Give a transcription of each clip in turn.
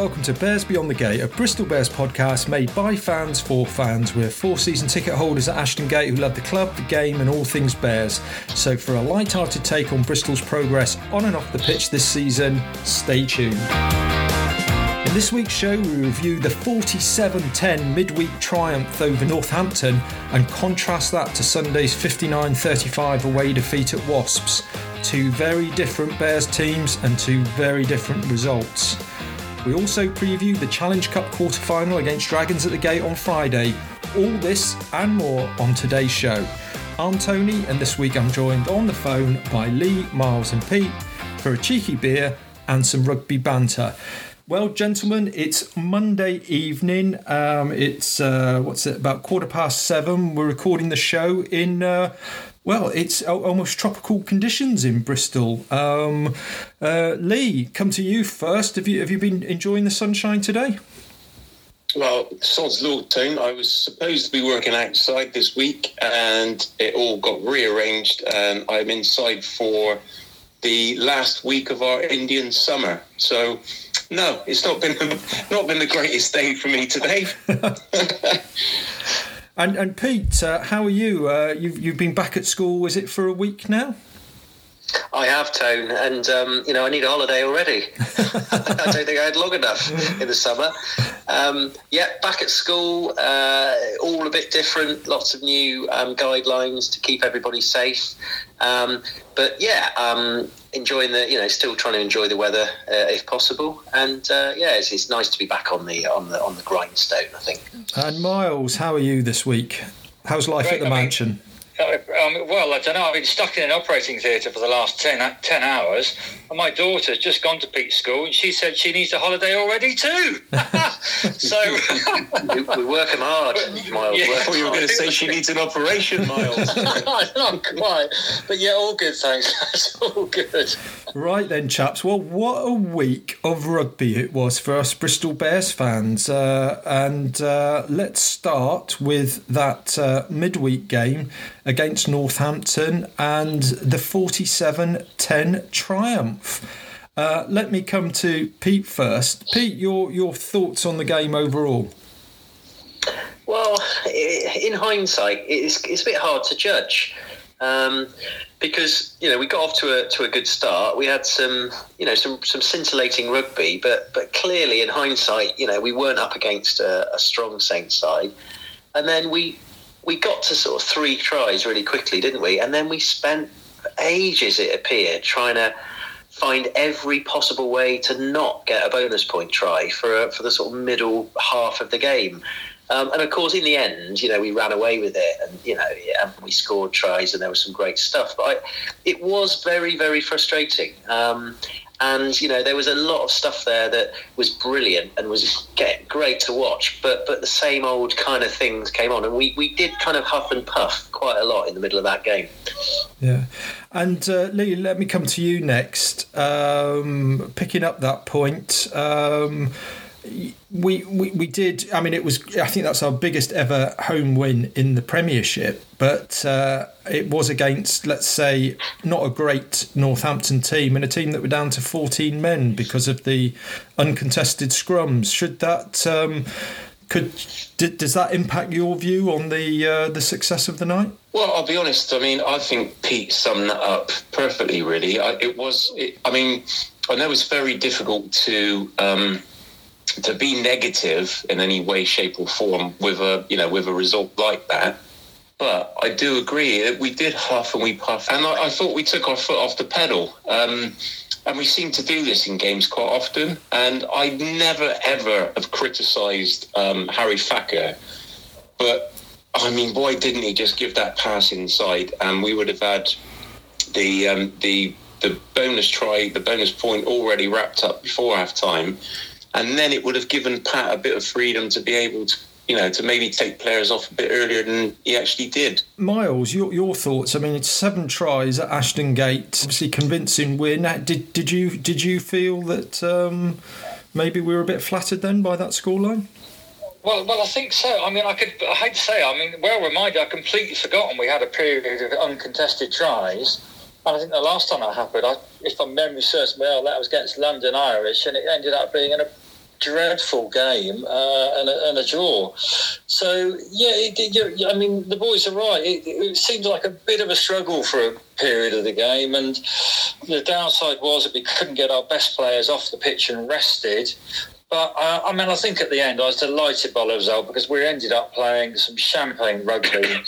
welcome to Bears Beyond the Gate, a Bristol Bears podcast made by fans for fans. We're four season ticket holders at Ashton Gate who love the club, the game and all things Bears. So for a light-hearted take on Bristol's progress on and off the pitch this season, stay tuned. In this week's show, we review the 47-10 midweek triumph over Northampton and contrast that to Sunday's 59-35 away defeat at Wasps. Two very different Bears teams and two very different results. We also preview the Challenge Cup quarter-final against Dragons at the Gate on Friday. All this and more on today's show. I'm Tony, and this week I'm joined on the phone by Lee, Miles and Pete for a cheeky beer and some rugby banter. Well, gentlemen, it's Monday evening. It's about 7:15. We're recording the show in... It's almost tropical conditions in Bristol. Lee, come to you first. Have you been enjoying the sunshine today? Well, sod's law, Tim. I was supposed to be working outside this week, and it all got rearranged, and I'm inside for the last week of our Indian summer. So, no, it's not been the greatest day for me today. And Pete, how are you? You've been back at school, is it for a week now? I have, Tone, and I need a holiday already. I don't think I had long enough in the summer. Back at school, all a bit different. Lots of new guidelines to keep everybody safe. Enjoying the, still trying to enjoy the weather if possible. And it's nice to be back on the grindstone, I think. And Miles, how are you this week? How's life at the mansion? I don't know. I've been stuck in an operating theatre for the last 10 hours, and my daughter's just gone to Pete's school, and she said she needs a holiday already too. So we work them hard, Miles. Yeah, I thought you were going to say she needs an operation, Miles. Not quite, but yeah, all good, thanks. That's all good. Right then, chaps. Well, what a week of rugby it was for us Bristol Bears fans, and let's start with that midweek game against Northampton and the 47-10 triumph. Let me come to Pete first. Pete, your thoughts on the game overall? Well, in hindsight, it's a bit hard to judge because we got off to a good start. We had some scintillating rugby, but clearly in hindsight, we weren't up against a strong Saints side, and then we got to sort of three tries really quickly, didn't we? And then we spent ages, it appeared, trying to find every possible way to not get a bonus point try for the sort of middle half of the game. And of course, in the end, we ran away with it, and we scored tries, and there was some great stuff. But it was very, very frustrating. And there was a lot of stuff there that was brilliant and was great to watch, but the same old kind of things came on, and we did kind of huff and puff quite a lot in the middle of that game. Yeah, and Lee, let me come to you next. Picking up that point, we did. I mean, it was. I think that's our biggest ever home win in the Premiership, but it was against, let's say, not a great Northampton team, and a team that were down to 14 men because of the uncontested scrums. Should that does that impact your view on the success of the night? Well, I'll be honest. I mean, I think Pete summed that up perfectly. Really, I know it's very difficult to be negative in any way, shape or form with a result like that, but I do agree that we did huff and we puff, and I thought we took our foot off the pedal, and we seem to do this in games quite often, and I never ever have criticised Harry Thacker, but I mean, why didn't he just give that pass inside, and we would have had the bonus try, the bonus point already wrapped up before half time. And then it would have given Pat a bit of freedom to be able to, to maybe take players off a bit earlier than he actually did. Miles, your thoughts? I mean, it's 7 tries at Ashton Gate, obviously convincing win. Did you feel that maybe we were a bit flattered then by that scoreline? Well, I think so. I mean, I hate to say, well reminded. I completely forgotten we had a period of uncontested tries. And I think the last time that happened, if my memory serves me well, that was against London Irish, and it ended up being an dreadful game and a draw. So, yeah, I mean, the boys are right. It seemed like a bit of a struggle for a period of the game, and the downside was that we couldn't get our best players off the pitch and rested. But, I mean, I think at the end I was delighted by the result because we ended up playing some champagne rugby.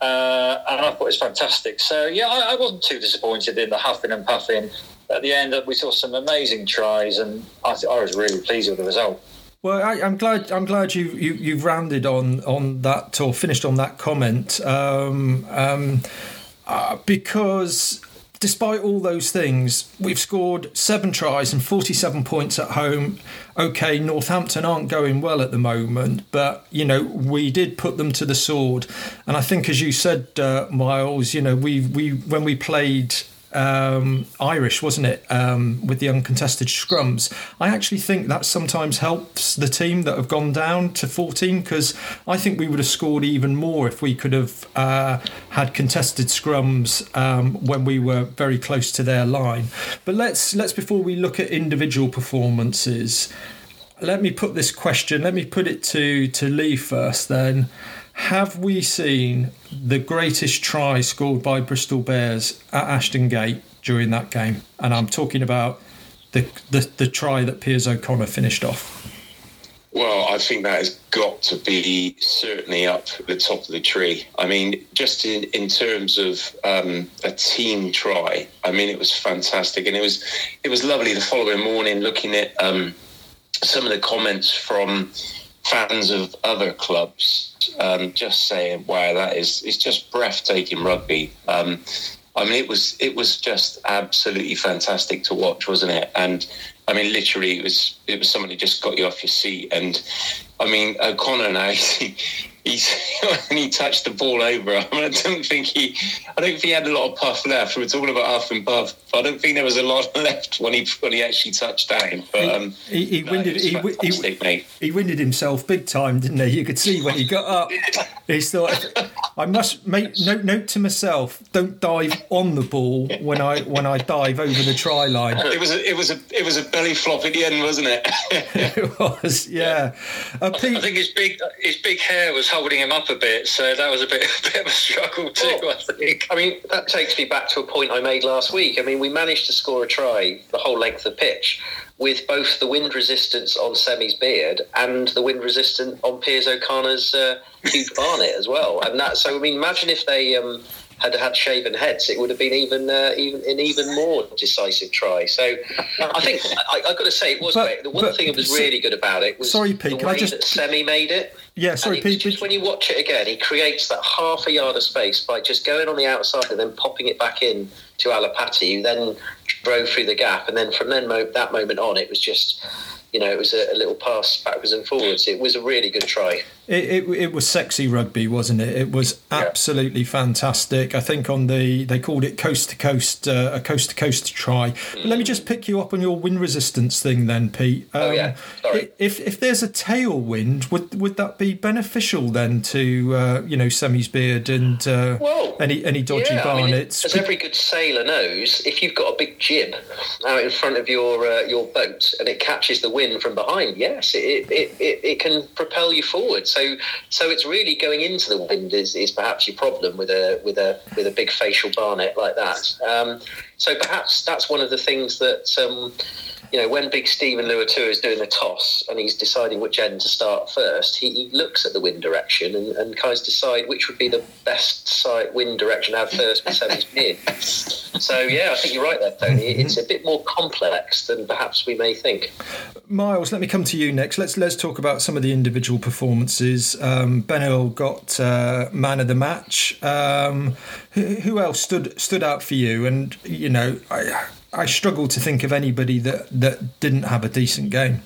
And I thought it was fantastic. So, yeah, I wasn't too disappointed in the huffing and puffing. At the end, we saw some amazing tries, and I was really pleased with the result. Well, I'm glad you've rounded on that, or finished on that comment, because despite all those things, we've scored 7 tries and 47 points at home. OK, Northampton aren't going well at the moment, but, you know, we did put them to the sword. And I think, as you said, Miles, you know, we when we played Irish, wasn't it, with the uncontested scrums, I actually think that sometimes helps the team that have gone down to 14, because I think we would have scored even more if we could have had contested scrums when we were very close to their line. But let's before we look at individual performances, let me put this question, let me put it to Lee first then. Have we seen the greatest try scored by Bristol Bears at Ashton Gate during that game? And I'm talking about the try that Piers O'Connor finished off. Well, I think that has got to be certainly up the top of the tree. I mean, just in terms of a team try, I mean, it was fantastic. And it was lovely the following morning looking at some of the comments from fans of other clubs, just saying, wow, it's just breathtaking rugby. I mean, it was just absolutely fantastic to watch, wasn't it? And I mean, literally, it was someone who just got you off your seat. And I mean, O'Connor now, he touched the ball over. I mean, I don't think he had a lot of puff left. We're talking about huff and puff. I don't think there was a lot left when he actually touched down. But he winded himself big time, didn't he? You could see when he got up. He thought, I must make note to myself: don't dive on the ball when I dive over the try line. It was a belly flop at the end, wasn't it? It was, yeah. I think his big hair was holding him up a bit, so that was a bit of a struggle too. Well, I think. I mean, that takes me back to a point I made last week. I mean, we managed to score a try the whole length of the pitch with both the wind resistance on Semi's beard and the wind resistance on Piers O'Connor's huge barnet as well. And that, so I mean, imagine if they had shaven heads, it would have been even more decisive try. So I think I've got to say it was great. The one thing that was really good about it was that Semi made it. Yeah, sorry, Pete. Just when you watch it again, he creates that half a yard of space by just going on the outside and then popping it back in to Alapati, who then drove through the gap. And then from that moment on, it was just, you know, it was a little pass backwards and forwards. It was a really good try. It was sexy rugby, wasn't it? It was absolutely fantastic. I think they called it coast to coast try. But let me just pick you up on your wind resistance thing then, Pete. Sorry. If there's a tailwind, would that be beneficial then to you know, Semi's beard and any dodgy barnets? As every good sailor knows, if you've got a big jib out in front of your boat and it catches the wind from behind, yes, it can propel you forward. So it's really going into the wind is perhaps your problem with a big facial barnet like that. So perhaps that's one of the things that you know, when big Stephen Luatua is doing the toss and he's deciding which end to start first, he looks at the wind direction and kind of decide which would be the best side wind direction to have first with Semi's beard. So yeah, I think you're right there, Tony. It's a bit more complex than perhaps we may think. Miles, let me come to you next. Let's talk about some of the individual performances. Ben Hill got man of the match. Who else stood out for you? And you know, I struggle to think of anybody that didn't have a decent game.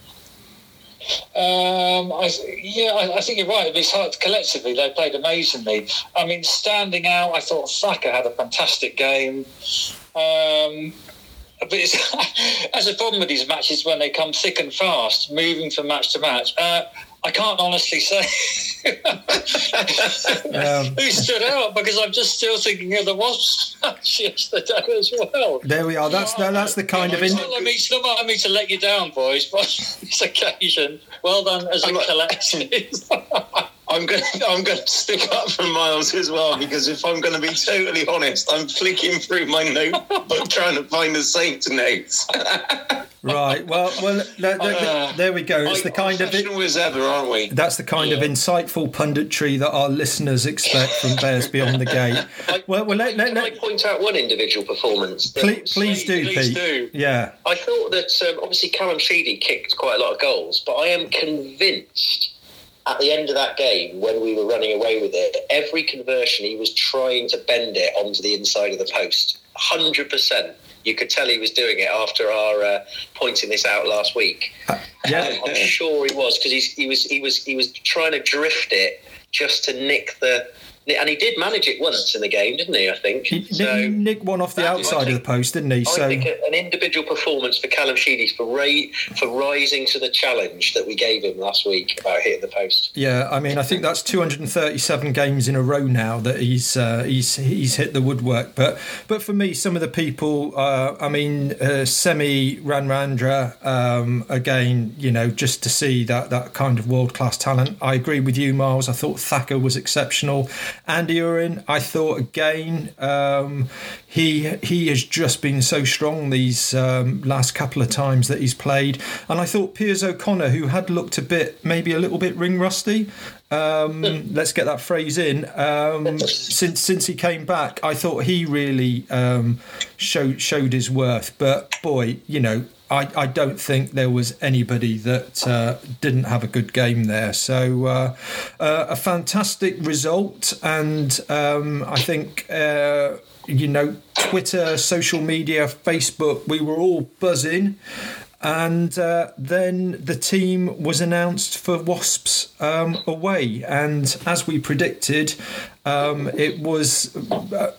I think you're right. It's hard. Collectively, they played amazingly. I mean, standing out, I thought Saka had a fantastic game. But that's a problem with these matches when they come thick and fast, moving from match to match. I can't honestly say who stood out, because I'm just still thinking of the Wasps yesterday as well. There we are. That's the kind of... It's not like I mean to let you down, boys, but this occasion, well done as a collective. I'm going to stick up for Miles as well, because if I'm going to be totally honest, I'm flicking through my notebook trying to find the Saints notes. Right. Well, there we go. It's the kind of as ever, aren't we? That's the kind of insightful punditry that our listeners expect from Bears Beyond the Gate. Can I point out one individual performance? Please do, Pete. Yeah. I thought that obviously Callum Sheedy kicked quite a lot of goals, but I am convinced at the end of that game, when we were running away with it, every conversion he was trying to bend it onto the inside of the post. 100%. You could tell he was doing it after our pointing this out last week. Yeah, I'm sure he was, because he was trying to drift it just to nick the, and he did manage it once in the game, didn't he? I think he nicked one off the outside of the post, didn't he? I think an individual performance for Callum Sheedy for rising to the challenge that we gave him last week about hitting the post. Yeah, I mean, I think that's 237 games in a row now that he's hit the woodwork. But for me, some of the people, Semi Radradra, again, you know, just to see that kind of world class talent. I agree with you, Miles. I thought Thacker was exceptional. Andy Uren, I thought again, he has just been so strong these last couple of times that he's played. And I thought Piers O'Connor, who had looked a little bit ring rusty, let's get that phrase in, since he came back, I thought he really showed his worth. But boy, you know, I don't think there was anybody that didn't have a good game there. So a fantastic result. And I think, you know, Twitter, social media, Facebook, we were all buzzing. And then the team was announced for Wasps away. And as we predicted, it was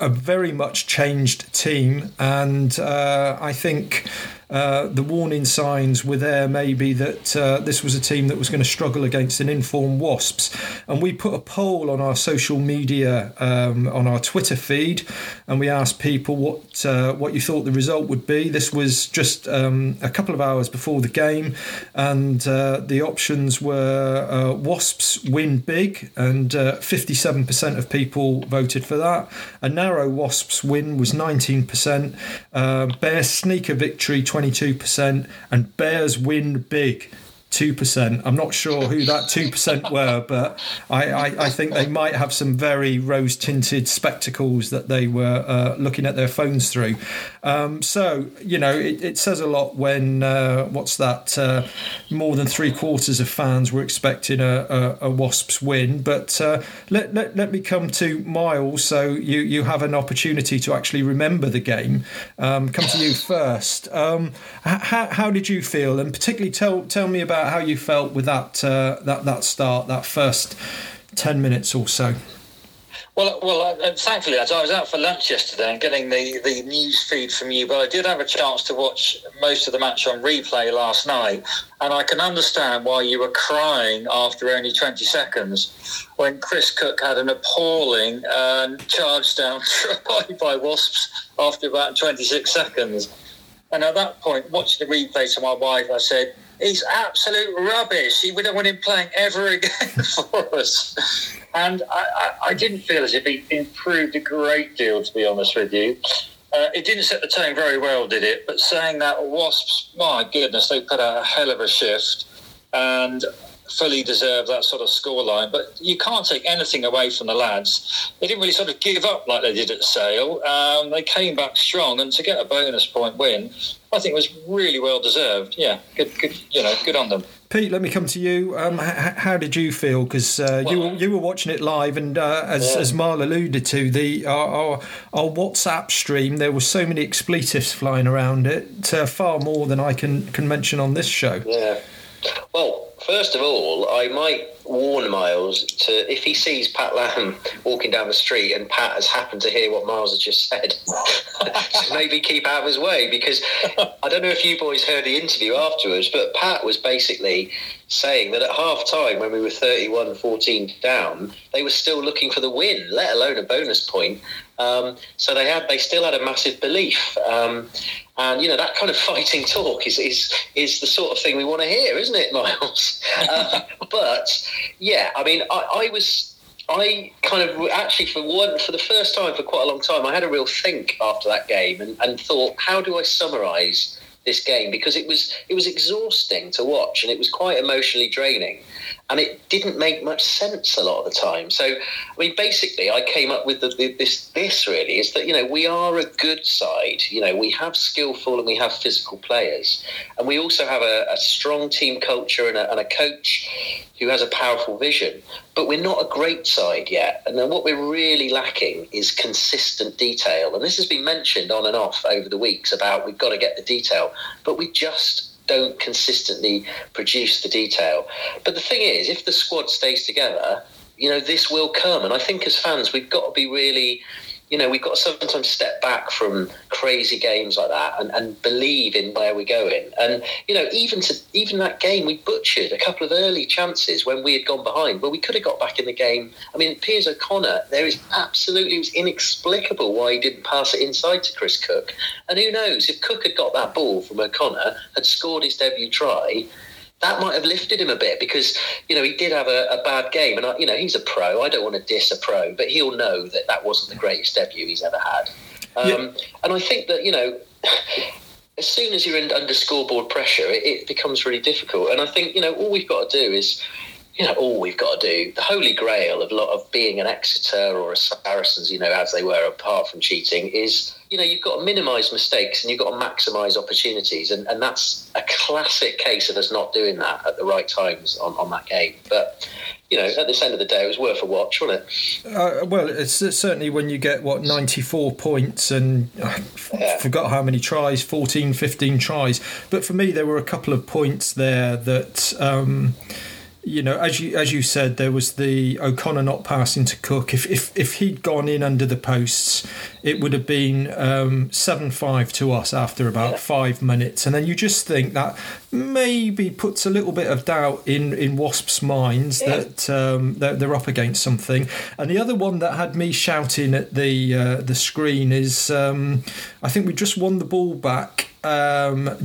a very much changed team. And I think the warning signs were there, maybe, that this was a team that was going to struggle against an in-form Wasps. And we put a poll on our social media, on our Twitter feed, and we asked people what you thought the result would be. This was just a couple of hours before the game, and the options were Wasps win big, and 57% of people voted for that. A narrow Wasps win was 19%, Bears sneaker victory 22%, and Bears win big 2%. I'm not sure who that 2% were, but I think they might have some very rose-tinted spectacles that they were looking at their phones through. So, you know, it says a lot when, more than 3/4 of fans were expecting a Wasps win. But let me come to Miles, so you have an opportunity to actually remember the game. Come to you first. How did you feel? And particularly tell me about how you felt with that start, that first 10 minutes or so. Well, thankfully, I was out for lunch yesterday and getting the news feed from you, but I did have a chance to watch most of the match on replay last night, and I can understand why you were crying after only 20 seconds when Chris Cook had an appalling charge down by Wasps after about 26 seconds. And at that point, watching the replay to my wife, I said, he's absolute rubbish. We don't want him playing ever again for us. And I didn't feel as if he improved a great deal, to be honest with you. It didn't set the tone very well, did it? But saying that, Wasps, my goodness, they put out a hell of a shift and fully deserve that sort of scoreline. But you can't take anything away from the lads. They didn't really sort of give up like they did at Sale. They came back strong, and to get a bonus point win, I think it was really well deserved. Yeah, good, you know, good on them. Pete, let me come to you. How did you feel? Because you were watching it live, and as Marl alluded to, the our WhatsApp stream, there were so many expletives flying around it, far more than I can mention on this show. Yeah. Well, first of all, I might warn Miles to, if he sees Pat Lamb walking down the street and Pat has happened to hear what Miles has just said, to maybe keep out of his way, because I don't know if you boys heard the interview afterwards, but Pat was basically saying that at half-time, when we were 31-14 down, they were still looking for the win, let alone a bonus point. So they still had a massive belief. And, you know, that kind of fighting talk is the sort of thing we want to hear, isn't it, Miles? But, yeah, I mean, I kind of, actually, for the first time for quite a long time, I had a real think after that game and thought, how do I summarise this game? Because it was exhausting to watch and it was quite emotionally draining. And it didn't make much sense a lot of the time. So, I mean, basically, I came up with this really, is that, you know, we are a good side. You know, we have skillful and we have physical players. And we also have a strong team culture and a coach who has a powerful vision. But we're not a great side yet. And then what we're really lacking is consistent detail. And this has been mentioned on and off over the weeks about we've got to get the detail. But we just don't consistently produce the detail. But the thing is, if the squad stays together, you know, this will come. And I think as fans, we've got to be really, you know, we've got to sometimes step back from crazy games like that and believe in where we're going. And, you know, even that game, we butchered a couple of early chances when we had gone behind, but we could have got back in the game. I mean, Piers O'Connor, it was inexplicable why he didn't pass it inside to Chris Cook. And who knows, if Cook had got that ball from O'Connor, had scored his debut try, that might have lifted him a bit because, you know, he did have a bad game. And, you know, he's a pro. I don't want to diss a pro, but he'll know that that wasn't the greatest debut he's ever had. And I think that, you know, as soon as you're under scoreboard pressure, it becomes really difficult. And I think, you know, all we've got to do, the holy grail of being an Exeter or a Saracens, you know, as they were, apart from cheating, is, you know, you've got to minimise mistakes and you've got to maximise opportunities. And that's a classic case of us not doing that at the right times on that game. But, you know, at this end of the day, it was worth a watch, wasn't it? Well, it's certainly when you get, 94 points and I forgot how many tries, 14, 15 tries. But for me, there were a couple of points there that... you know, as you said, there was the O'Connor not passing to Cook. If he'd gone in under the posts, it would have been 7-5 to us after about 5 minutes. And then you just think that maybe puts a little bit of doubt in Wasps' minds that they're up against something. And the other one that had me shouting at the screen is I think we just won the ball back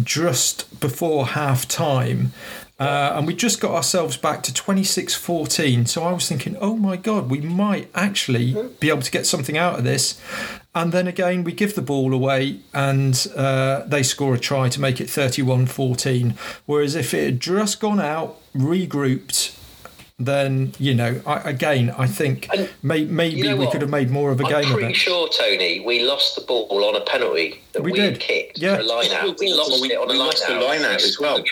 just before half-time. And we just got ourselves back to 26-14. So I was thinking, oh, my God, we might actually be able to get something out of this. And then again, we give the ball away and they score a try to make it 31-14. Whereas if it had just gone out, regrouped, then, you know, I think maybe you know we could have made more of a game of it. I'm pretty sure, Tony, we lost the ball on a penalty that we had kicked for a line-out. We lost it on a line-out as well. And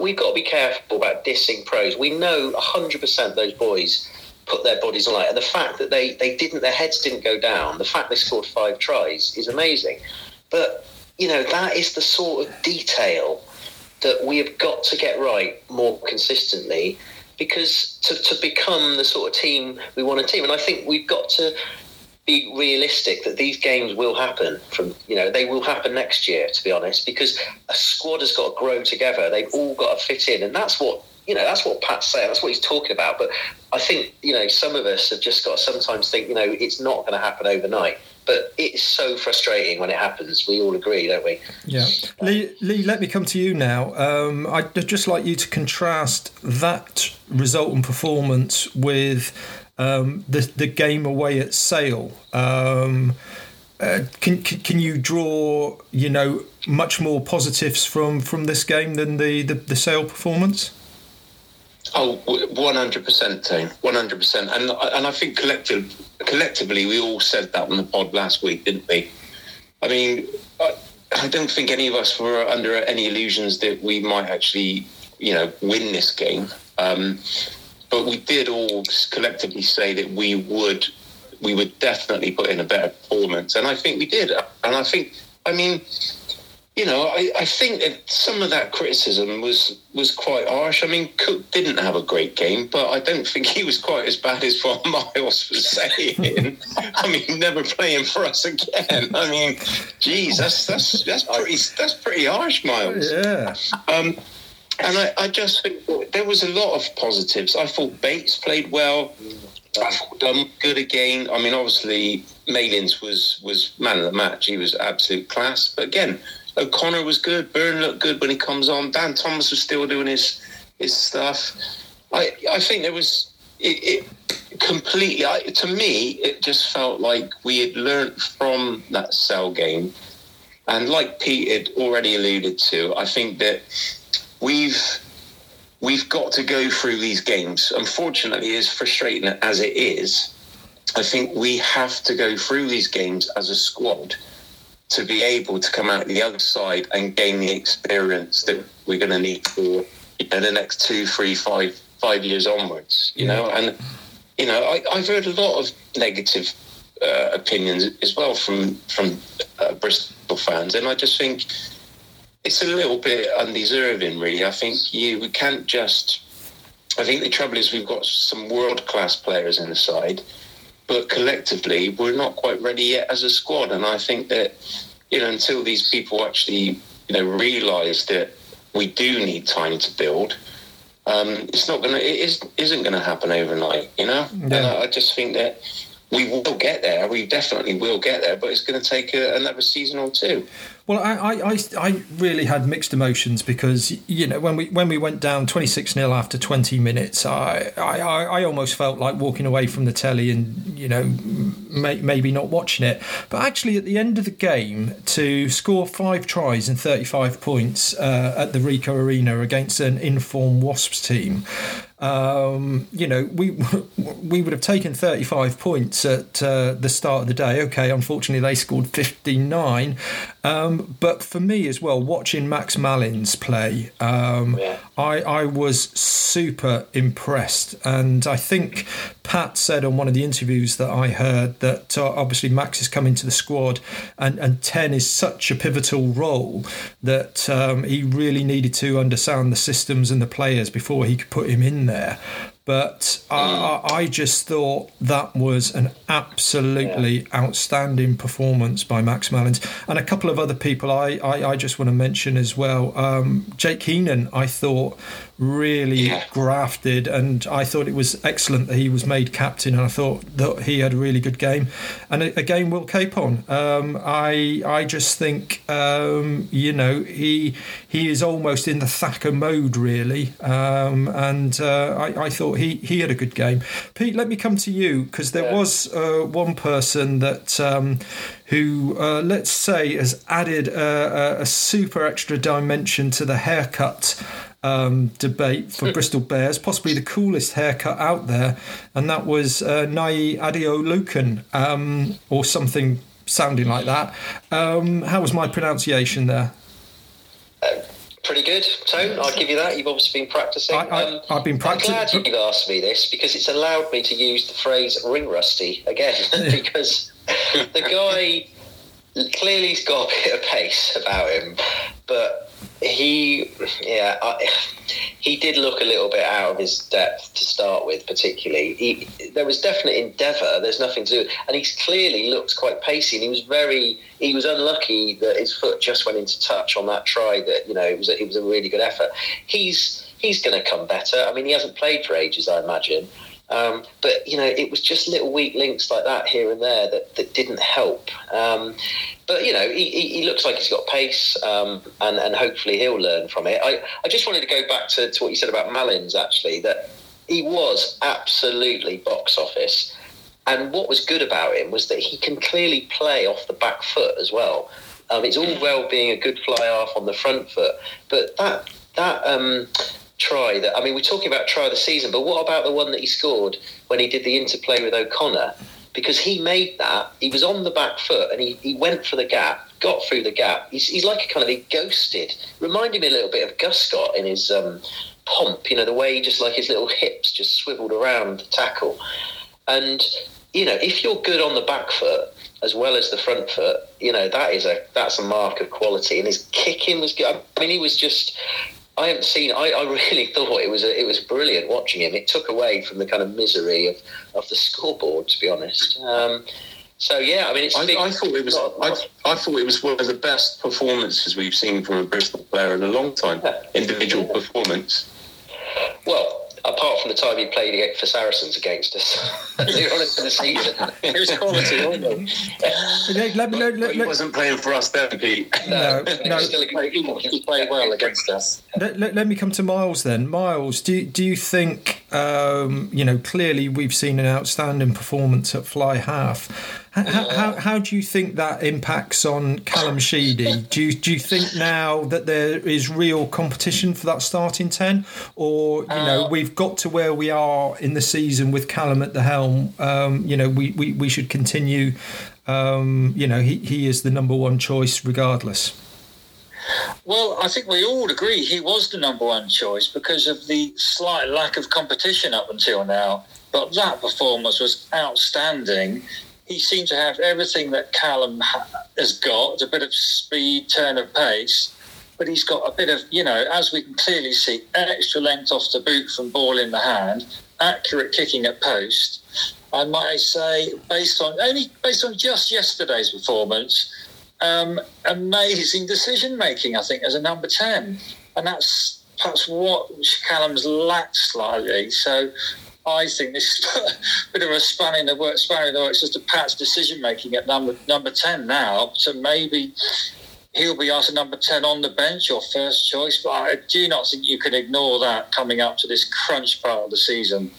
we've got to be careful about dissing pros. We know 100% those boys put their bodies on it. And the fact that their heads didn't go down, the fact they scored 5 tries is amazing. But, you know, that is the sort of detail that we have got to get right more consistently, because to become the sort of team we want to team. And I think we've got to be realistic that these games will happen they will happen next year, to be honest, because a squad has got to grow together. They've all got to fit in. And that's what, you know, that's what Pat's saying. That's what he's talking about. But I think, you know, some of us have just got to sometimes think, you know, it's not going to happen overnight. But it's so frustrating when it happens. We all agree, don't we? Yeah. Lee, let me come to you now. I'd just like you to contrast that result and performance with the game away at Sale. Can you draw, you know, much more positives from this game than the Sale performance? Oh, 100%, Tane, 100%. And I think collectively, we all said that on the pod last week, didn't we? I mean, I don't think any of us were under any illusions that we might actually, you know, win this game. But we did all collectively say that we would definitely put in a better performance. And I think we did. And I think, I mean... you know, I think that some of that criticism was quite harsh. I mean, Cook didn't have a great game, but I don't think he was quite as bad as what Miles was saying. I mean, never playing for us again. I mean, geez, that's pretty harsh, Miles. Yeah. And I just think there was a lot of positives. I thought Bates played well. I thought Dunn good again. I mean, obviously, Malins was man of the match. He was absolute class. But again, O'Connor was good. Byrne looked good when he comes on. Dan Thomas was still doing his stuff. I think there was... It completely... to me, it just felt like we had learnt from that Sale game. And like Pete had already alluded to, I think that... We've got to go through these games. Unfortunately, as frustrating as it is, I think we have to go through these games as a squad to be able to come out the other side and gain the experience that we're going to need for, you know, the next 2, 3, 5 years onwards. You know, and you know, I've heard a lot of negative opinions as well from Bristol fans, and I just think. It's a little bit undeserving, really. I think we can't just... I think the trouble is we've got some world-class players in the side, but collectively we're not quite ready yet as a squad. And I think that, you know, until these people actually, you know, realise that we do need time to build, it isn't going to happen overnight, you know? Yeah. And I just think that we will get there. We definitely will get there, but it's going to take another season or two. Well, I really had mixed emotions because, you know, when we went down 26-0 after 20 minutes, I almost felt like walking away from the telly and, you know, maybe not watching it. But actually, at the end of the game, to score 5 tries and 35 points at the Ricoh Arena against an in-form Wasps team, you know, we would have taken 35 points at the start of the day. OK, unfortunately, they scored 59. But for me as well, watching Max Malins play, I was super impressed. And I think Pat said on one of the interviews that I heard that obviously Max is coming to the squad and 10 is such a pivotal role that he really needed to understand the systems and the players before he could put him in there. But I just thought that was an absolutely outstanding performance by Max Malins. And a couple of other people I just want to mention as well. Jake Heenan, I thought, really grafted, and I thought it was excellent that he was made captain, and I thought that he had a really good game. And again, Will Capon. I just think, you know, he is almost in the Thacker mode, really. And I thought he had a good game. Pete, let me come to you, because there was one person that who, let's say, has added a super extra dimension to the haircut debate for Bristol Bears, possibly the coolest haircut out there, and that was Niyi Adeolokun, or something sounding like that. How was my pronunciation there? Pretty good, Tone. I'll give you that. You've obviously been practising. I've been practising. I'm glad you've asked me this, because it's allowed me to use the phrase ring rusty again, because the guy clearly's got a bit of pace about him, but he did look a little bit out of his depth to start with, particularly. There was definite endeavour. There's nothing to do, and he's clearly looked quite pacey. And he was unlucky that his foot just went into touch on that try. That, you know, it was a really good effort. He's going to come better. I mean, he hasn't played for ages, I imagine. But you know, it was just little weak links like that here and there that didn't help. But you know, he looks like he's got pace, and hopefully he'll learn from it. I just wanted to go back to what you said about Malins, actually, that he was absolutely box office. And what was good about him was that he can clearly play off the back foot as well. It's all well being a good fly half on the front foot, but that try that, I mean, we're talking about try of the season, but what about the one that he scored when he did the interplay with O'Connor? Because he made that, he was on the back foot and he went for the gap, got through the gap. He's like a kind of, he ghosted, reminded me a little bit of Gus Scott in his pomp, you know, the way he just, like, his little hips just swiveled around the tackle. And you know, if you're good on the back foot as well as the front foot, you know, that's a mark of quality. And his kicking was good. I mean, he was just... I really thought it was brilliant watching him. It took away from the kind of misery of the scoreboard, to be honest. I thought it was one of the best performances we've seen from a Bristol player in a long time. Yeah. Individual performance. Well, apart from the time he played for Saracens against us, earlier on in the season, it was quality. He wasn't playing for us then, Pete. No. He played well against us. Let me come to Miles then. Miles, do you think clearly we've seen an outstanding performance at fly half? How do you think that impacts on Callum Sheedy? Do you think now that there is real competition for that starting 10, or we've got to where we are in the season with Callum at the helm? We should continue. He is the number one choice regardless. Well, I think we all agree he was the number one choice because of the slight lack of competition up until now. But that performance was outstanding. He seemed to have everything that Callum has got, a bit of speed, turn of pace, but he's got a bit of, as we can clearly see, extra length off the boot from ball in the hand, accurate kicking at post. I might say, based on just yesterday's performance, amazing decision-making, I think, as a number 10. And that's perhaps what Callum's lacked slightly. So... I think this is a bit of a span in the works just to Pat's decision-making at number 10 now. So maybe he'll be asked a number 10 on the bench or first choice. But I do not think you can ignore that coming up to this crunch part of the season.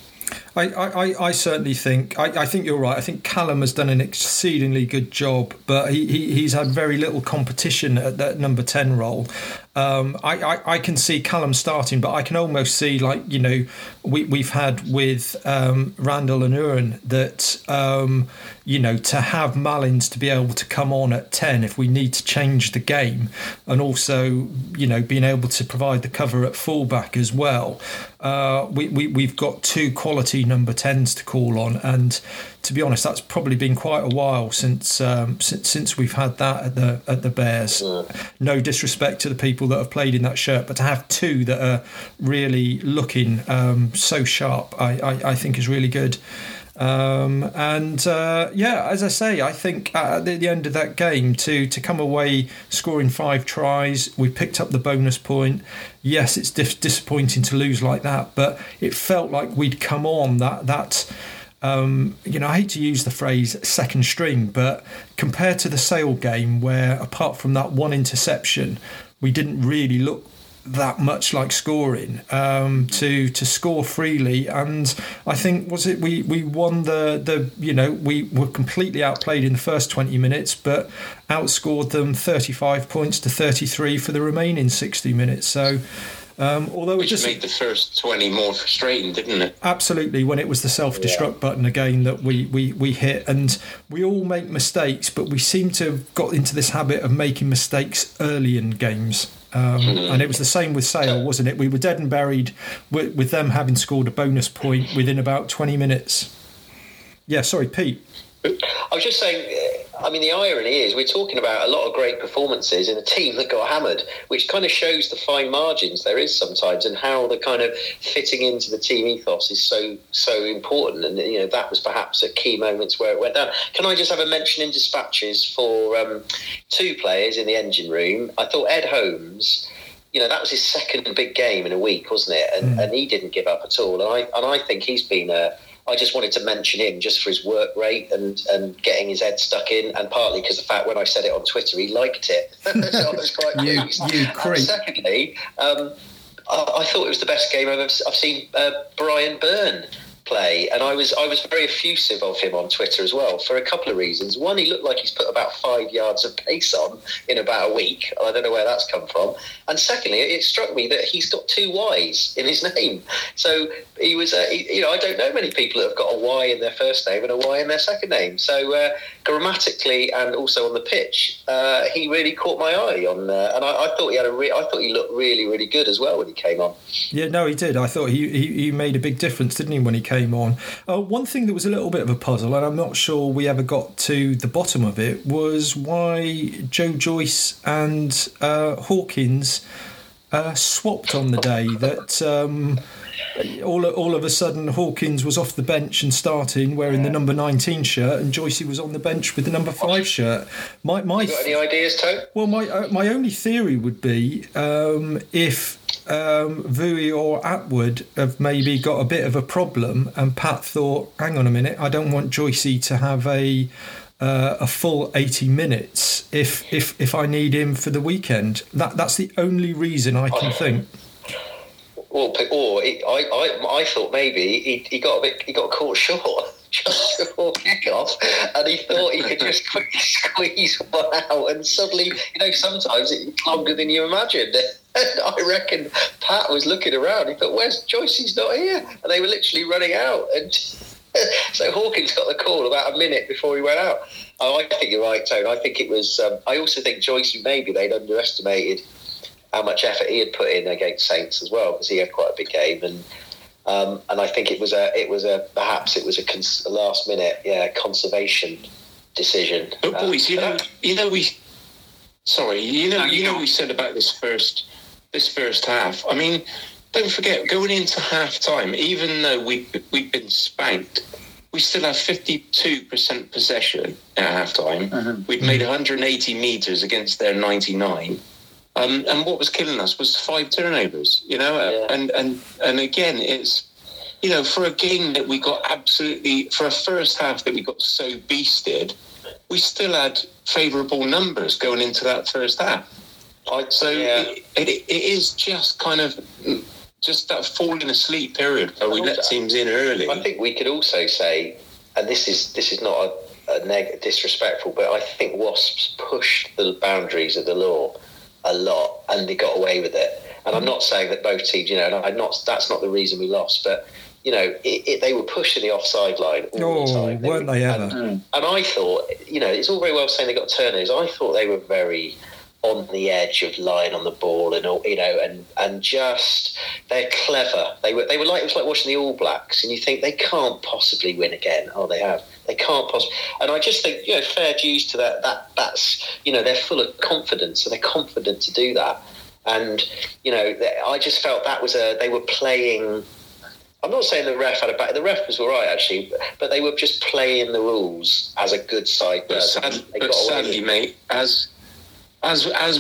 I certainly think... I think you're right. I think Callum has done an exceedingly good job, but he's had very little competition at that number 10 role. I can see Callum starting, but I can almost see, we've had with Randall and Uren that, to have Malins to be able to come on at 10 if we need to change the game, and also, being able to provide the cover at fullback as well. We've got two quality number 10s to call on, and to be honest, that's probably been quite a while since we've had that at the Bears. No disrespect to the people that have played in that shirt, but to have two that are really looking so sharp, I think is really good. As I say, I think at the end of that game to come away scoring 5 tries, we picked up the bonus point. Yes, it's disappointing to lose like that, but it felt like we'd come on that. I hate to use the phrase second string, but compared to the Sale game, where apart from that one interception, we didn't really look that much like scoring, to score freely. And I think, was it we won we were completely outplayed in the first 20 minutes, but outscored them 35 points to 33 for the remaining 60 minutes. So... Which made the first 20 more frustrating, didn't it? Absolutely, when it was the self-destruct button again that we hit. And we all make mistakes, but we seem to have got into this habit of making mistakes early in games. And it was the same with Sale, wasn't it? We were dead and buried with them having scored a bonus point within about 20 minutes. Yeah, sorry, Pete. I was just saying... I mean, the irony is we're talking about a lot of great performances in a team that got hammered, which kind of shows the fine margins there is sometimes, and how the kind of fitting into the team ethos is so important. And, that was perhaps at key moments where it went down. Can I just have a mention in dispatches for two players in the engine room? I thought Ed Holmes... that was his second big game in a week, wasn't it? And he didn't give up at all. And I think he's been I just wanted to mention him just for his work rate and getting his head stuck in, and partly because of the fact when I said it on Twitter, he liked it. So I was quite pleased. You creep. And secondly, I thought it was the best game I've seen Brian Byrne play, and I was very effusive of him on Twitter as well for a couple of reasons. One, he looked like he's put about 5 yards of pace on in about a week. I don't know where that's come from. And secondly, it struck me that he's got 2 Y's in his name. So he was, I don't know many people that have got a Y in their first name and a Y in their second name. So grammatically and also on the pitch, he really caught my eye on. And I thought he had I thought he looked really, really good as well when he came on. Yeah, no, he did. I thought he made a big difference, didn't he, when he came came on. One thing that was a little bit of a puzzle, and I'm not sure we ever got to the bottom of it, was why Joe Joyce and Hawkins swapped on the day that all of a sudden Hawkins was off the bench and starting wearing the number 19 shirt, and Joycey was on the bench with the number 5 shirt. My you got any ideas, Toe? Well, my only theory would be if Vui or Atwood have maybe got a bit of a problem, and Pat thought, hang on a minute, I don't want Joycey to have a full 80 minutes if I need him for the weekend. That's the only reason I can think. Or I thought maybe he got caught short just before kick-off, and he thought he could just quickly squeeze one out, and suddenly, you know, sometimes it's longer than you imagined. And I reckon Pat was looking around. He thought, where's Joyce? He's not here. And they were literally running out, and so Hawkins got the call about a minute before he went out. Oh, I think you're right, Tone. I think it was... I also think Joyce, maybe they'd underestimated how much effort he had put in against Saints as well, because he had quite a big game, and I think it was a last minute conservation decision. But boys, we said about this first half. I mean, don't forget, going into half time, even though we've been spanked, we still have 52% possession at half time. We'd made 180 metres against their 99. And what was killing us was 5 turnovers, you know. Yeah. And again, it's, you know, for a game that we got for a first half that we got so beasted, we still had favourable numbers going into that first half. It is just kind of just that falling asleep period where we let teams in early. I think we could also say, and this is not a disrespectful, but I think Wasps pushed the boundaries of the law a lot, and they got away with it. And I'm not saying that both teams, you know, that's not the reason we lost, but, you know, they were pushing the offside line all the time. Weren't they ever? And I thought, you know, it's all very well saying they got turnovers. I thought they were very on the edge of lying on the ball, and all, you know, and just, they're clever. They were like, it was like watching the All Blacks, and you think they can't possibly win again. Oh, they have. They can't possibly. And I just think, you know, fair dues to that's, you know, they're full of confidence, and they're confident to do that. And, you know, I just felt that was they were playing. I'm not saying the ref had a back. The ref was all right, actually, but they were just playing the rules as a good side. But sadly, mate, as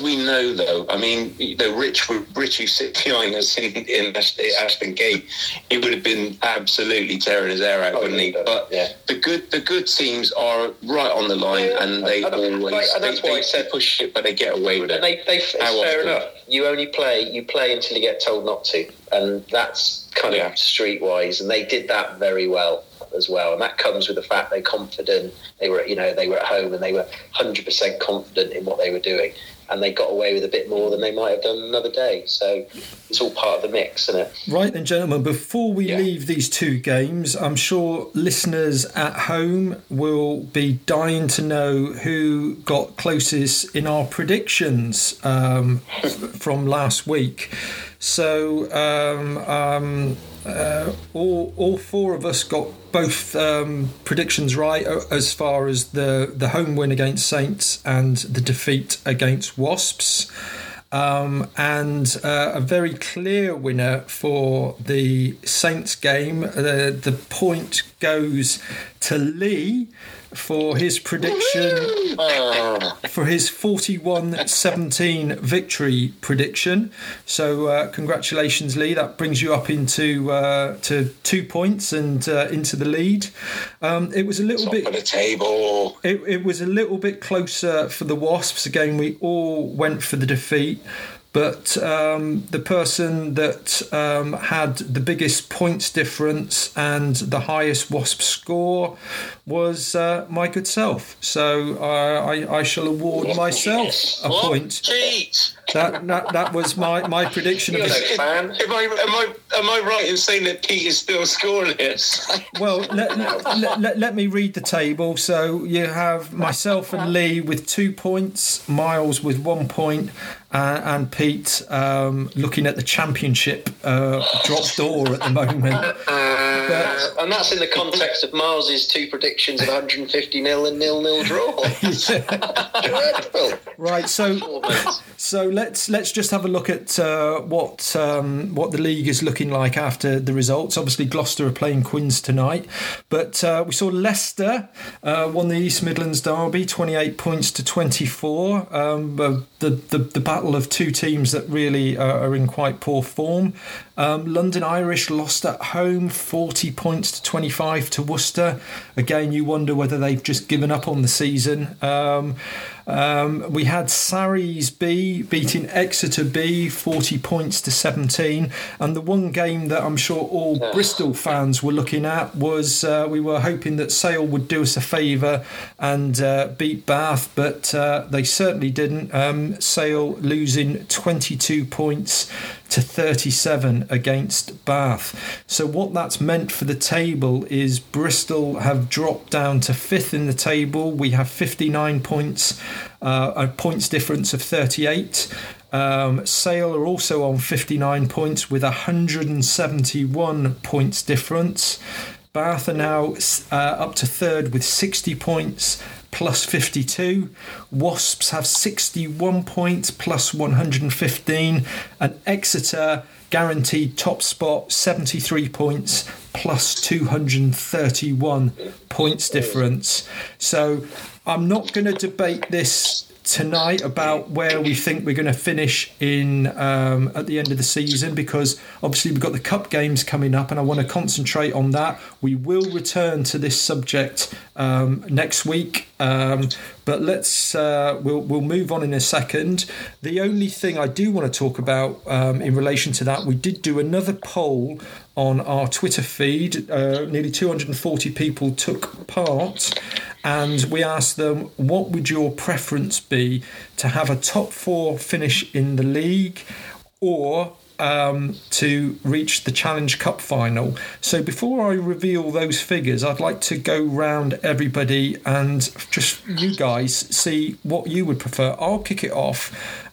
we know, though, I mean, the Rich who sits behind us in Ashton Gate, he would have been absolutely tearing his hair out, wouldn't he? But the good teams are right on the line, and they always. And that's why I said push it, but they get away with it. And it's fair enough. You only play until you get told not to, and that's kind of streetwise. And they did that very well as well, and that comes with the fact they're confident. They were, you know, they were at home, and they were 100% confident in what they were doing, and they got away with a bit more than they might have done another day. So it's all part of the mix, isn't it? Right then, gentlemen, before we leave these two games, I'm sure listeners at home will be dying to know who got closest in our predictions from last week. So all four of us got both predictions right as far as the home win against Saints and the defeat against Wasps, and a very clear winner for the Saints game. The point goes to Lee for his prediction, for his 41-17 victory prediction. So congratulations, Lee. That brings you up into to 2 points and into the lead. It was a little top bit of the table. It was a little bit closer for the Wasps. Again, we all went for the defeat. But the person that had the biggest points difference and the highest Wasp score was my good self. So I shall award myself a point. That was my prediction. You're of the fan. Am I right in saying that Pete is still scoreless? Well, let me read the table. So you have myself and Lee with 2 points, Miles with 1 point, and Pete looking at the championship drop door at the moment. And that's in the context of Miles's two predictions of 150-0 and 0-0 draw. Dreadful. Right, so let's just have a look at what the league is looking like after the results. Obviously, Gloucester are playing Quins tonight, but we saw Leicester won the East Midlands derby, 28 points to 24. The battle of two teams that really are in quite poor form. London Irish lost at home 40 points to 25 to Worcester. Again, you wonder whether they've just given up on the season. We had Sarries B beating Exeter B 40 points to 17. And the one game that I'm sure all Bristol fans were looking at was we were hoping that Sale would do us a favour and beat Bath, but they certainly didn't. Sale losing 22 points to 37 against Bath. So what that's meant for the table is Bristol have dropped down to fifth in the table. We have 59 points, a points difference of 38. Sale are also on 59 points with 171 points difference. Bath are now up to third with 60 points plus 52. Wasps have 61 points plus 115. And Exeter guaranteed top spot, 73 points plus 231 points difference. So I'm not going to debate this tonight about where we think we're going to finish in at the end of the season, because obviously we've got the cup games coming up and I want to concentrate on that. We will return to this subject next week, but let's we'll move on in a second. The only thing I do want to talk about in relation to that, we did do another poll on our Twitter feed. Nearly 240 people took part, and we asked them, what would your preference be, to have a top four finish in the league or to reach the Challenge Cup final? So before I reveal those figures, I'd like to go round everybody and just you guys see what you would prefer. I'll kick it off.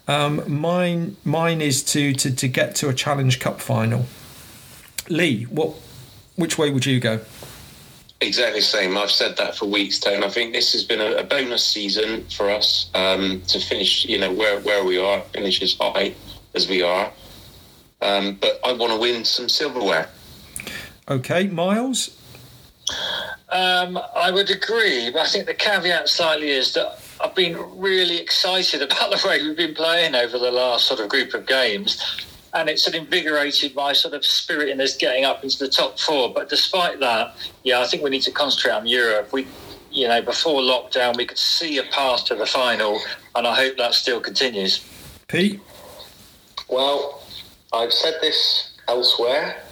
Mine is to get to a Challenge Cup final. Lee, which way would you go? Exactly the same. I've said that for weeks, Tone. I think this has been a bonus season for us to finish, where we are, finish as high as we are. But I want to win some silverware. Okay, Miles? I would agree, but I think the caveat slightly is that I've been really excited about the way we've been playing over the last sort of group of games. And it sort of invigorated my sort of spirit in this getting up into the top four. But despite that, I think we need to concentrate on Europe. We, before lockdown, we could see a path to the final, and I hope that still continues. Pete? Well, I've said this elsewhere,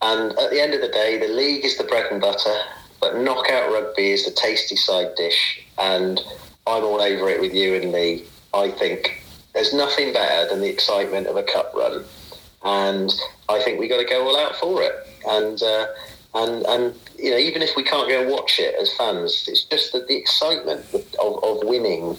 and at the end of the day, the league is the bread and butter, but knockout rugby is the tasty side dish, and I'm all over it with you and Lee. I think there's nothing better than the excitement of a cup run, and I think we got to go all out for it. And even if we can't go and watch it as fans, it's just that the excitement of winning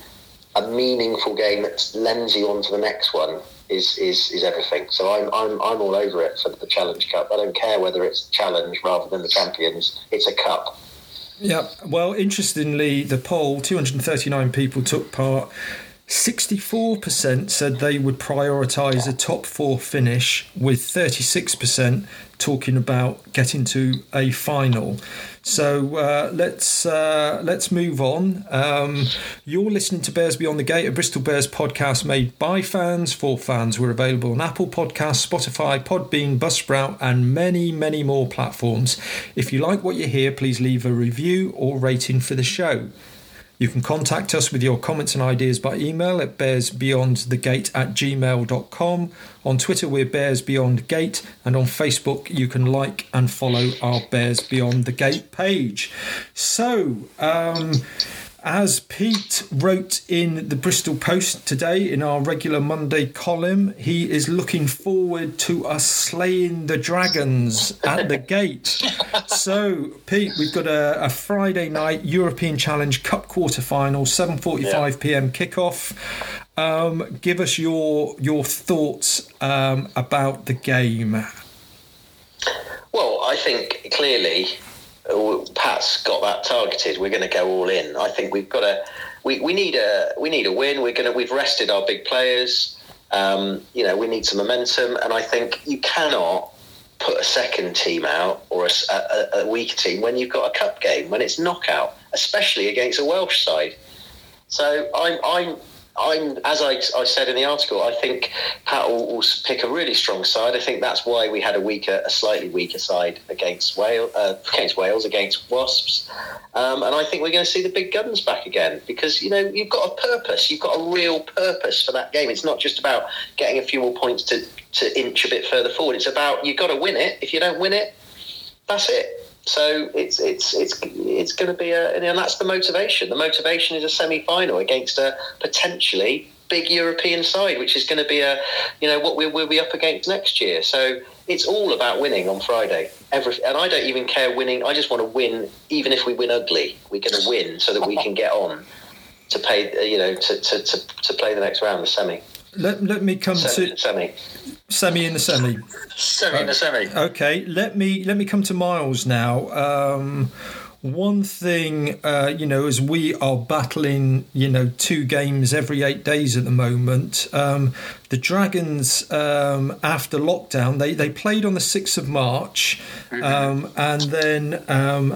a meaningful game that lends you on to the next one is everything. So I'm all over it for the Challenge Cup. I don't care whether it's the Challenge rather than the champions. It's a cup. Yeah. Well, interestingly, the poll, 239 people took part. 64% said they would prioritise a top four finish, with 36% talking about getting to a final. So let's move on. You're listening to Bears Beyond the Gate, a Bristol Bears podcast made by fans for fans. We're available on Apple Podcasts, Spotify, Podbean, Buzzsprout, and many, many more platforms. If you like what you hear, please leave a review or rating for the show. You can contact us with your comments and ideas by email at bearsbeyondthegate@gmail.com. On Twitter, we're Bears Beyond Gate, and on Facebook, you can like and follow our Bears Beyond the Gate page. So, as Pete wrote in the Bristol Post today in our regular Monday column, he is looking forward to us slaying the Dragons at the gate. So, Pete, we've got a Friday night European Challenge Cup quarterfinal, 7:45 p.m. kickoff. Give us your thoughts about the game. Well, I think clearly Pat's got that targeted. We're going to go all in. I think we've got to. We need a win. We've rested our big players. You know, we need some momentum, and I think you cannot put a second team out or a weaker team when you've got a cup game, when it's knockout, especially against a Welsh side. So I'm as I said in the article, I think Pat will pick a really strong side. I think that's why we had a slightly weaker side against Wales, against Wasps, and I think we're going to see the big guns back again, because you know you've got a purpose, you've got a real purpose for that game. It's not just about getting a few more points to inch a bit further forward. It's about you've got to win it. If you don't win it, that's it. So it's going to be and that's the motivation. The motivation is a semi-final against a potentially big European side, which is going to be what we'll be up against next year. So it's all about winning on Friday. And I don't even care winning. I just want to win, even if we win ugly. We're going to win so that we can get on to pay. To play the next round, the semi. Let me come to semi. Okay, let me come to Miles now. One thing, as we are battling, two games every 8 days at the moment. The Dragons, after lockdown, they played on the 6th of March, and then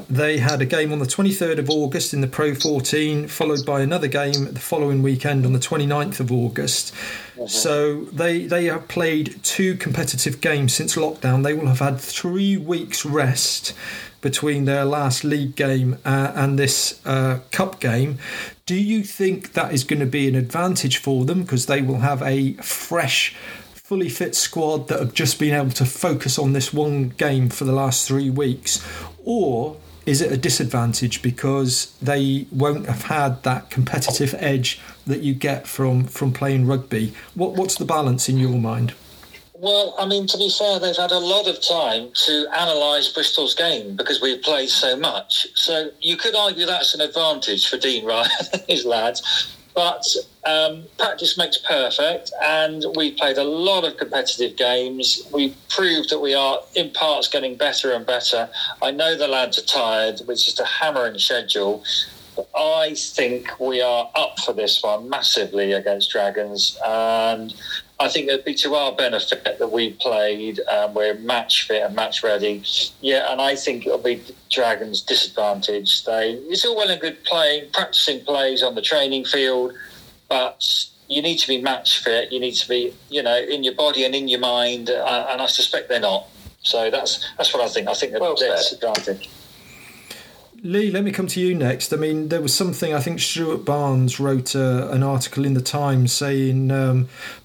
they had a game on the 23rd of August in the Pro 14, followed by another game the following weekend on the 29th of August. Mm-hmm. So they have played two competitive games since lockdown. They will have had 3 weeks rest between their last league game and this cup game. Do you think that is going to be an advantage for them, because they will have a fresh, fully fit squad that have just been able to focus on this one game for the last 3 weeks? Or is it a disadvantage because they won't have had that competitive edge that you get from playing rugby? What's the balance in your mind? Well, I mean, to be fair, they've had a lot of time to analyse Bristol's game because we've played so much. So you could argue that's an advantage for Dean Ryan and his lads. But practice makes perfect, and we've played a lot of competitive games. We've proved that we are, in parts, getting better and better. I know the lads are tired, which is a hammering schedule. But I think we are up for this one massively against Dragons, and I think it'd be to our benefit that we played. We're match fit and match ready. Yeah, and I think it'll be Dragons' disadvantage. It's all well and good practicing plays on the training field, but you need to be match fit. You need to be, in your body and in your mind, and I suspect they're not. So that's what I think. I think they're disadvantaged. Lee, let me come to you next. I mean, there was something, I think Stuart Barnes wrote an article in the Times saying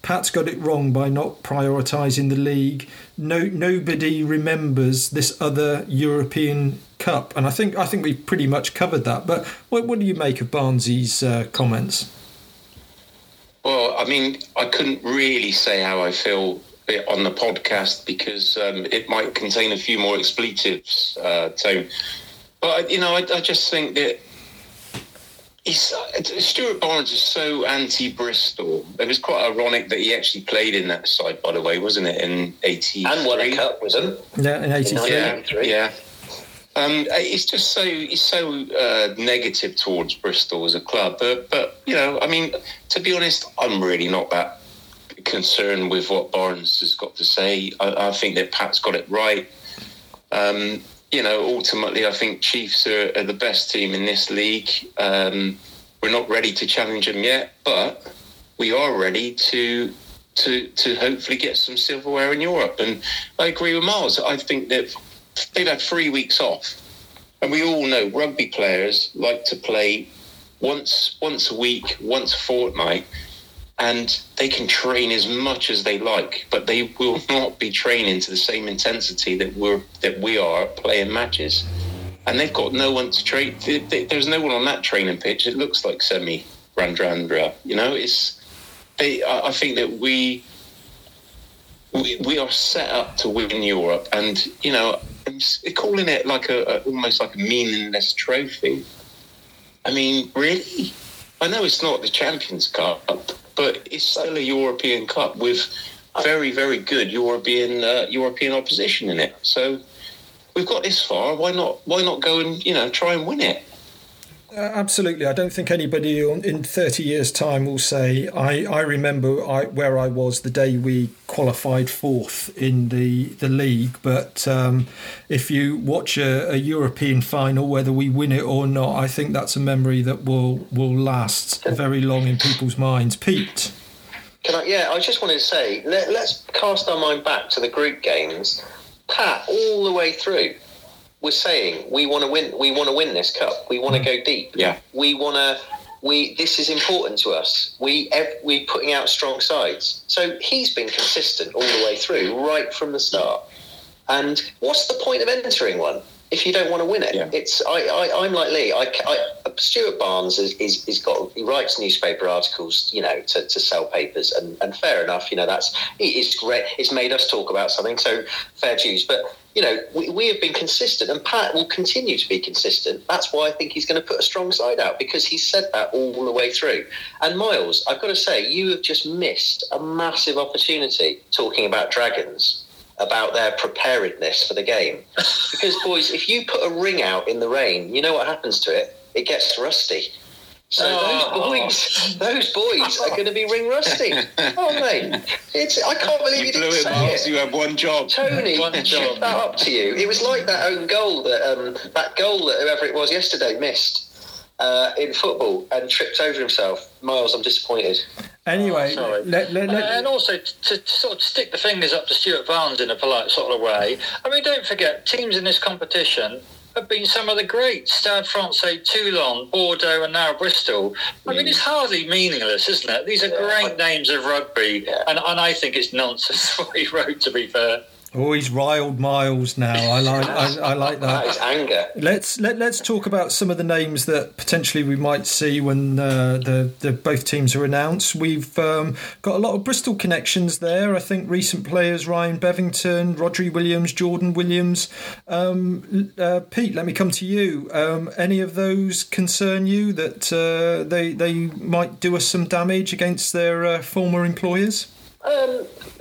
Pat's got it wrong by not prioritising the league. Nobody remembers this other European Cup, and I think we've pretty much covered that. But what do you make of Barnes's comments? Well, I mean, I couldn't really say how I feel on the podcast because it might contain a few more expletives. But, I just think that Stuart Barnes is so anti-Bristol. It was quite ironic that he actually played in that side, by the way, wasn't it, in 83? And won a cup, wasn't it? Yeah, in 83. Yeah. It's just he's so negative towards Bristol as a club. But, to be honest, I'm really not that concerned with what Barnes has got to say. I think that Pat's got it right. Ultimately, I think Chiefs are the best team in this league. We're not ready to challenge them yet, but we are ready to hopefully get some silverware in Europe. And I agree with Miles. I think that they've had 3 weeks off. And we all know rugby players like to play once a week, once a fortnight, and they can train as much as they like, but they will not be training to the same intensity that we are playing matches. And they've got no one to train. There's no one on that training pitch. It looks like Semi Radradra. I think that we are set up to win Europe, and calling it like almost like a meaningless trophy. I mean, really? I know it's not the Champions Cup, but it's still a European Cup with very, very good European opposition in it. So we've got this far, why not go and, you know, try and win it? Absolutely. I don't think anybody in 30 years' time will say, I remember where I was the day we qualified fourth in the league. But if you watch a European final, whether we win it or not, I think that's a memory that will last very long in people's minds. Pete? I just wanted to say, let's cast our mind back to the group games. Pat, all the way through, we're saying we want to win this cup. We want to go deep. Yeah. This is important to us. We're putting out strong sides. So he's been consistent all the way through, right from the start. And what's the point of entering one if you don't want to win it? Yeah. I'm like Lee. Stuart Barnes he writes newspaper articles, you know, to sell papers, and fair enough, you know, it's great. It's made us talk about something, so fair dues. But you know, we have been consistent, and Pat will continue to be consistent. That's why I think he's going to put a strong side out, because he said that all the way through. And Miles, I've got to say, you have just missed a massive opportunity talking about Dragons, about their preparedness for the game. Because, boys, if you put a ring out in the rain, you know what happens to it? It gets rusty. So those boys are going to be ring rusty, aren't they? I can't believe you didn't say it. You had one job. Tony, that up to you. It was like that own goal that whoever it was yesterday missed in football and tripped over himself. Miles, I'm disappointed. Anyway, and also to sort of stick the fingers up to Stuart Barnes in a polite sort of way. I mean, don't forget, teams in this competition have been some of the greats: Stade Francais, Toulon, Bordeaux, and now Bristol. I mean, it's hardly meaningless, isn't it? These are great names of rugby, and I think it's nonsense what he wrote, to be fair. Oh, he's riled Miles now. I like that. That is anger. Let's talk about some of the names that potentially we might see when the both teams are announced. We've got a lot of Bristol connections there. I think recent players: Ryan Bevington, Rodri Williams, Jordan Williams. Pete, let me come to you. Any of those concern you that they might do us some damage against their former employers?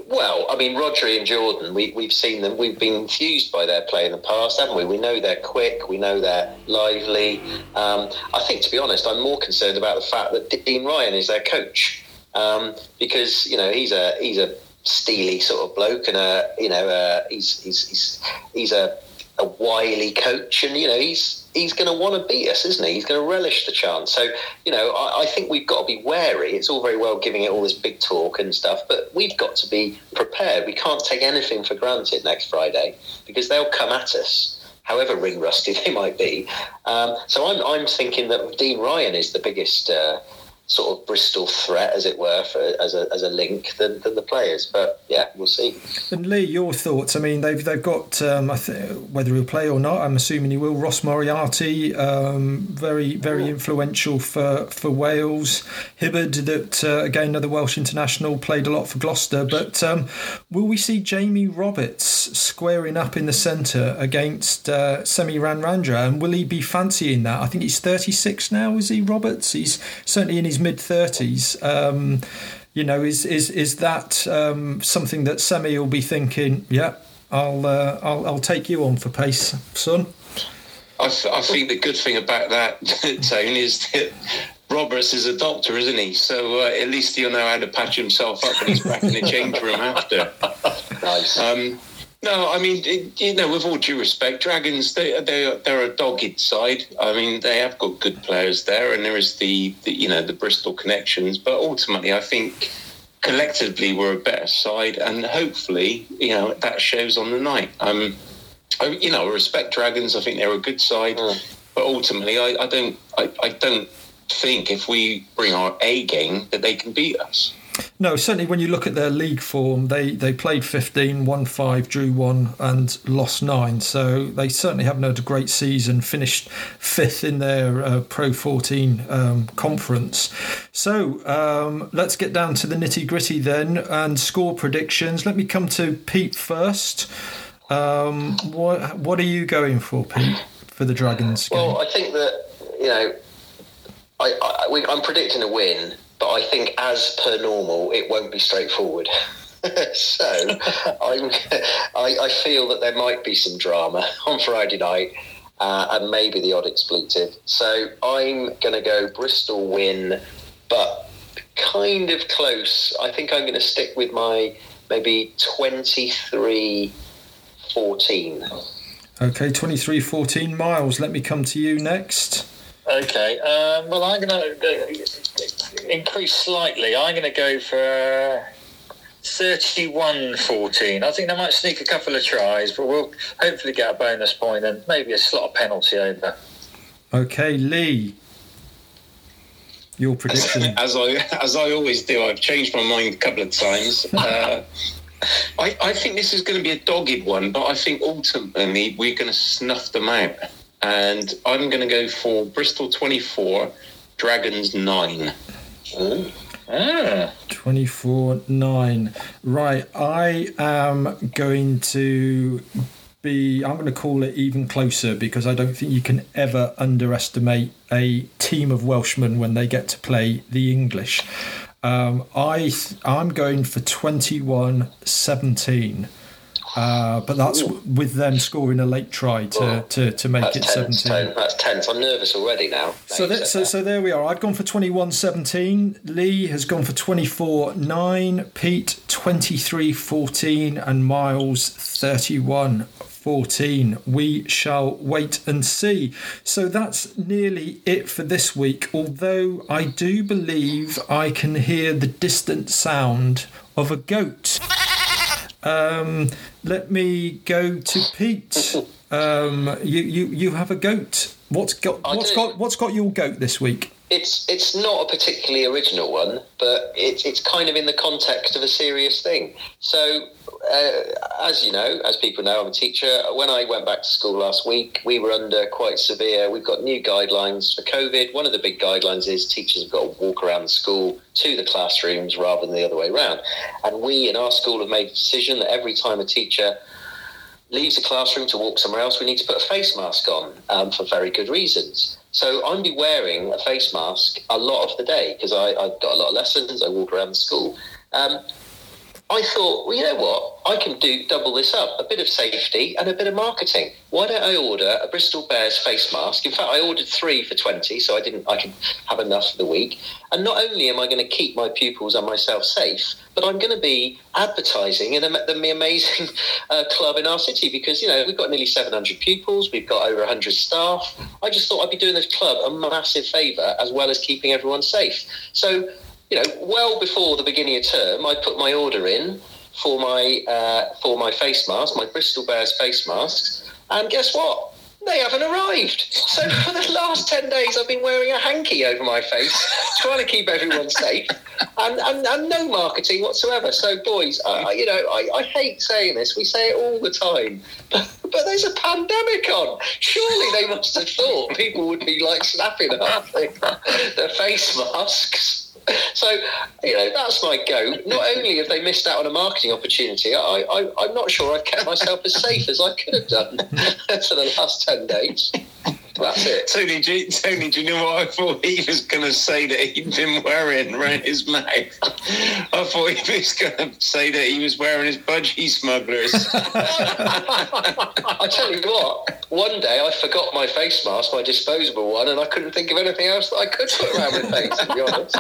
Well, I mean, Rodri and Jordan, we've seen them. We've been enthused by their play in the past, haven't we? We know they're quick. We know they're lively. I think, to be honest, I'm more concerned about the fact that Dean Ryan is their coach, because, you know, he's a steely sort of bloke, and he's a wily coach, and, you know, he's going to want to beat us, isn't he? He's going to relish the chance. So, you know, I think we've got to be wary. It's all very well giving it all this big talk and stuff, but we've got to be prepared. We can't take anything for granted next Friday, because they'll come at us, however ring rusty they might be. So I'm thinking that Dean Ryan is the biggest sort of Bristol threat, as it were, as a link than the players. But yeah, we'll see. And Lee, your thoughts? I mean, they've got whether he'll play or not, I'm assuming he will. Ross Moriarty, very, very influential for Wales. Hibbard, that again, another Welsh international, played a lot for Gloucester. But will we see Jamie Roberts squaring up in the centre against Semi Radradra, and will he be fancying that? I think he's 36 now. Is he, Roberts? He's certainly in his mid-30s. You know, is that something that Semi will be thinking, yeah, I'll take you on for pace, son? I think the good thing about that, Tony, is that Roberts is a doctor, isn't he? So at least he'll know how to patch himself up when he's back in the change room after. Nice. No, I mean, you know, with all due respect, Dragons, they're a dogged side. I mean, they have got good players there, and there is the Bristol connections. But ultimately, I think collectively we're a better side, and hopefully, you know, that shows on the night. You know, I respect Dragons. I think they're a good side, but ultimately, I don't think if we bring our A game that they can beat us. No, certainly when you look at their league form, they played 15, won 5, drew 1 and lost 9. So they certainly haven't had a great season, finished 5th in their Pro 14 conference. So let's get down to the nitty-gritty then and score predictions. Let me come to Pete first. What are you going for, Pete, for the Dragons game? Well, I think that, you know, I'm predicting a win. But I think, as per normal, it won't be straightforward. So I feel that there might be some drama on Friday night, and maybe the odd expletive. So I'm going to go Bristol win, but kind of close. I think I'm going to stick with my maybe 23-14. Okay, 23-14. Miles, let me come to you next. Okay, well, I'm going to increase slightly. I'm going to go for 31-14. I think they might sneak a couple of tries, but we'll hopefully get a bonus point and maybe a slot of penalty over. Okay, Lee, your prediction. As I always do, I've changed my mind a couple of times. I think this is going to be a dogged one, but I think ultimately we're going to snuff them out. And I'm going to go for Bristol 24, Dragons 9. Ooh. Ah. 24-9. Right, I am going to be... I'm going to call it even closer, because I don't think you can ever underestimate a team of Welshmen when they get to play the English. I'm going for 21-17. But that's with them scoring a late try to make it 17. That's tense. I'm nervous already now. So there we are. I've gone for 21-17. Lee has gone for 24-9. Pete 23-14, and Miles 31-14. We shall wait and see. So that's nearly it for this week. Although I do believe I can hear the distant sound of a goat. Let me go to Pete. You have a goat. What's got your goat this week? It's not a particularly original one, but it's kind of in the context of a serious thing. So, as people know, I'm a teacher. When I went back to school last week, we were under quite severe. We've got new guidelines for COVID. One of the big guidelines is teachers have got to walk around the school to the classrooms rather than the other way around. And we in our school have made a decision that every time a teacher leaves the classroom to walk somewhere else, we need to put a face mask on, for very good reasons. So I'm be wearing a face mask a lot of the day because I've got a lot of lessons. I walk around the school. I thought, well, you know what? I can double this up, a bit of safety and a bit of marketing. Why don't I order a Bristol Bears face mask? In fact, I ordered 3 for 20, so I could have enough for the week. And not only am I going to keep my pupils and myself safe, but I'm going to be advertising in the amazing club in our city because, you know, we've got nearly 700 pupils, we've got over 100 staff. I just thought I'd be doing this club a massive favour as well as keeping everyone safe. So... you know, well before the beginning of term, I put my order in for my face mask, my Bristol Bears face masks, and guess what? They haven't arrived. So for the last 10 days, I've been wearing a hanky over my face, trying to keep everyone safe, and no marketing whatsoever. So, boys, I hate saying this. We say it all the time. But there's a pandemic on. Surely they must have thought people would be, like, snapping up their face masks. So, you know, that's my goat. Not only have they missed out on a marketing opportunity, I'm not sure I've kept myself as safe as I could have done for the last 10 days. That's it. Tony, do you know what I thought he was going to say that he'd been wearing around his mouth? I thought he was going to say that he was wearing his budgie smugglers. I tell you what, one day I forgot my face mask, my disposable one, and I couldn't think of anything else that I could put around my face, to be honest.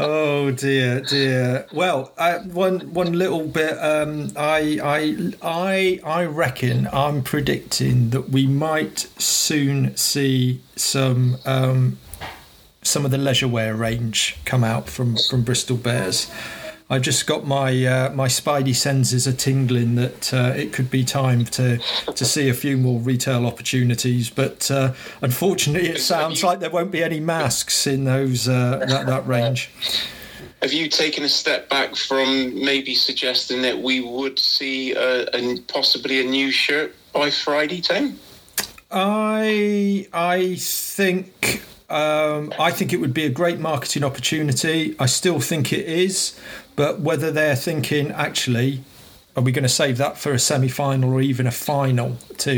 Oh dear. Well, one little bit. I reckon I'm predicting that we might soon see some of the leisure wear range come out from Bristol Bears. I just got my spidey senses a tingling that it could be time to see a few more retail opportunities. But unfortunately, it sounds like there won't be any masks in those that range. Have you taken a step back from maybe suggesting that we would see possibly a new shirt by Friday, Tim? I think it would be a great marketing opportunity. I still think it is. But whether they're thinking, actually, Are we going to save that for a semi-final or even a final to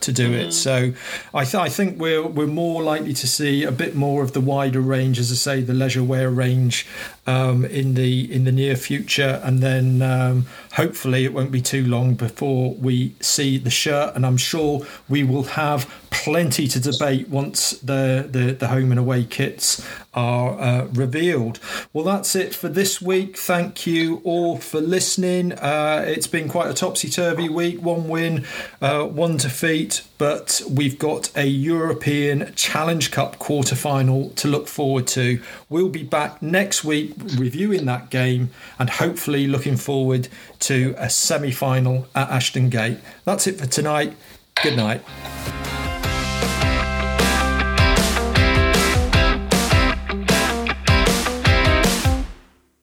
do it? So I think we're more likely to see a bit more of the wider range, as I say, the leisure wear range in the near future, and then hopefully it won't be too long before we see the shirt, and I'm sure we will have plenty to debate once the home and away kits are revealed. Well, that's it for this week. Thank you all for listening. It's been quite a topsy-turvy week. One win, one defeat, but we've got a European Challenge Cup quarter-final to look forward to. We'll be back next week reviewing that game and hopefully looking forward to a semi-final at Ashton Gate. That's it for tonight. Good night.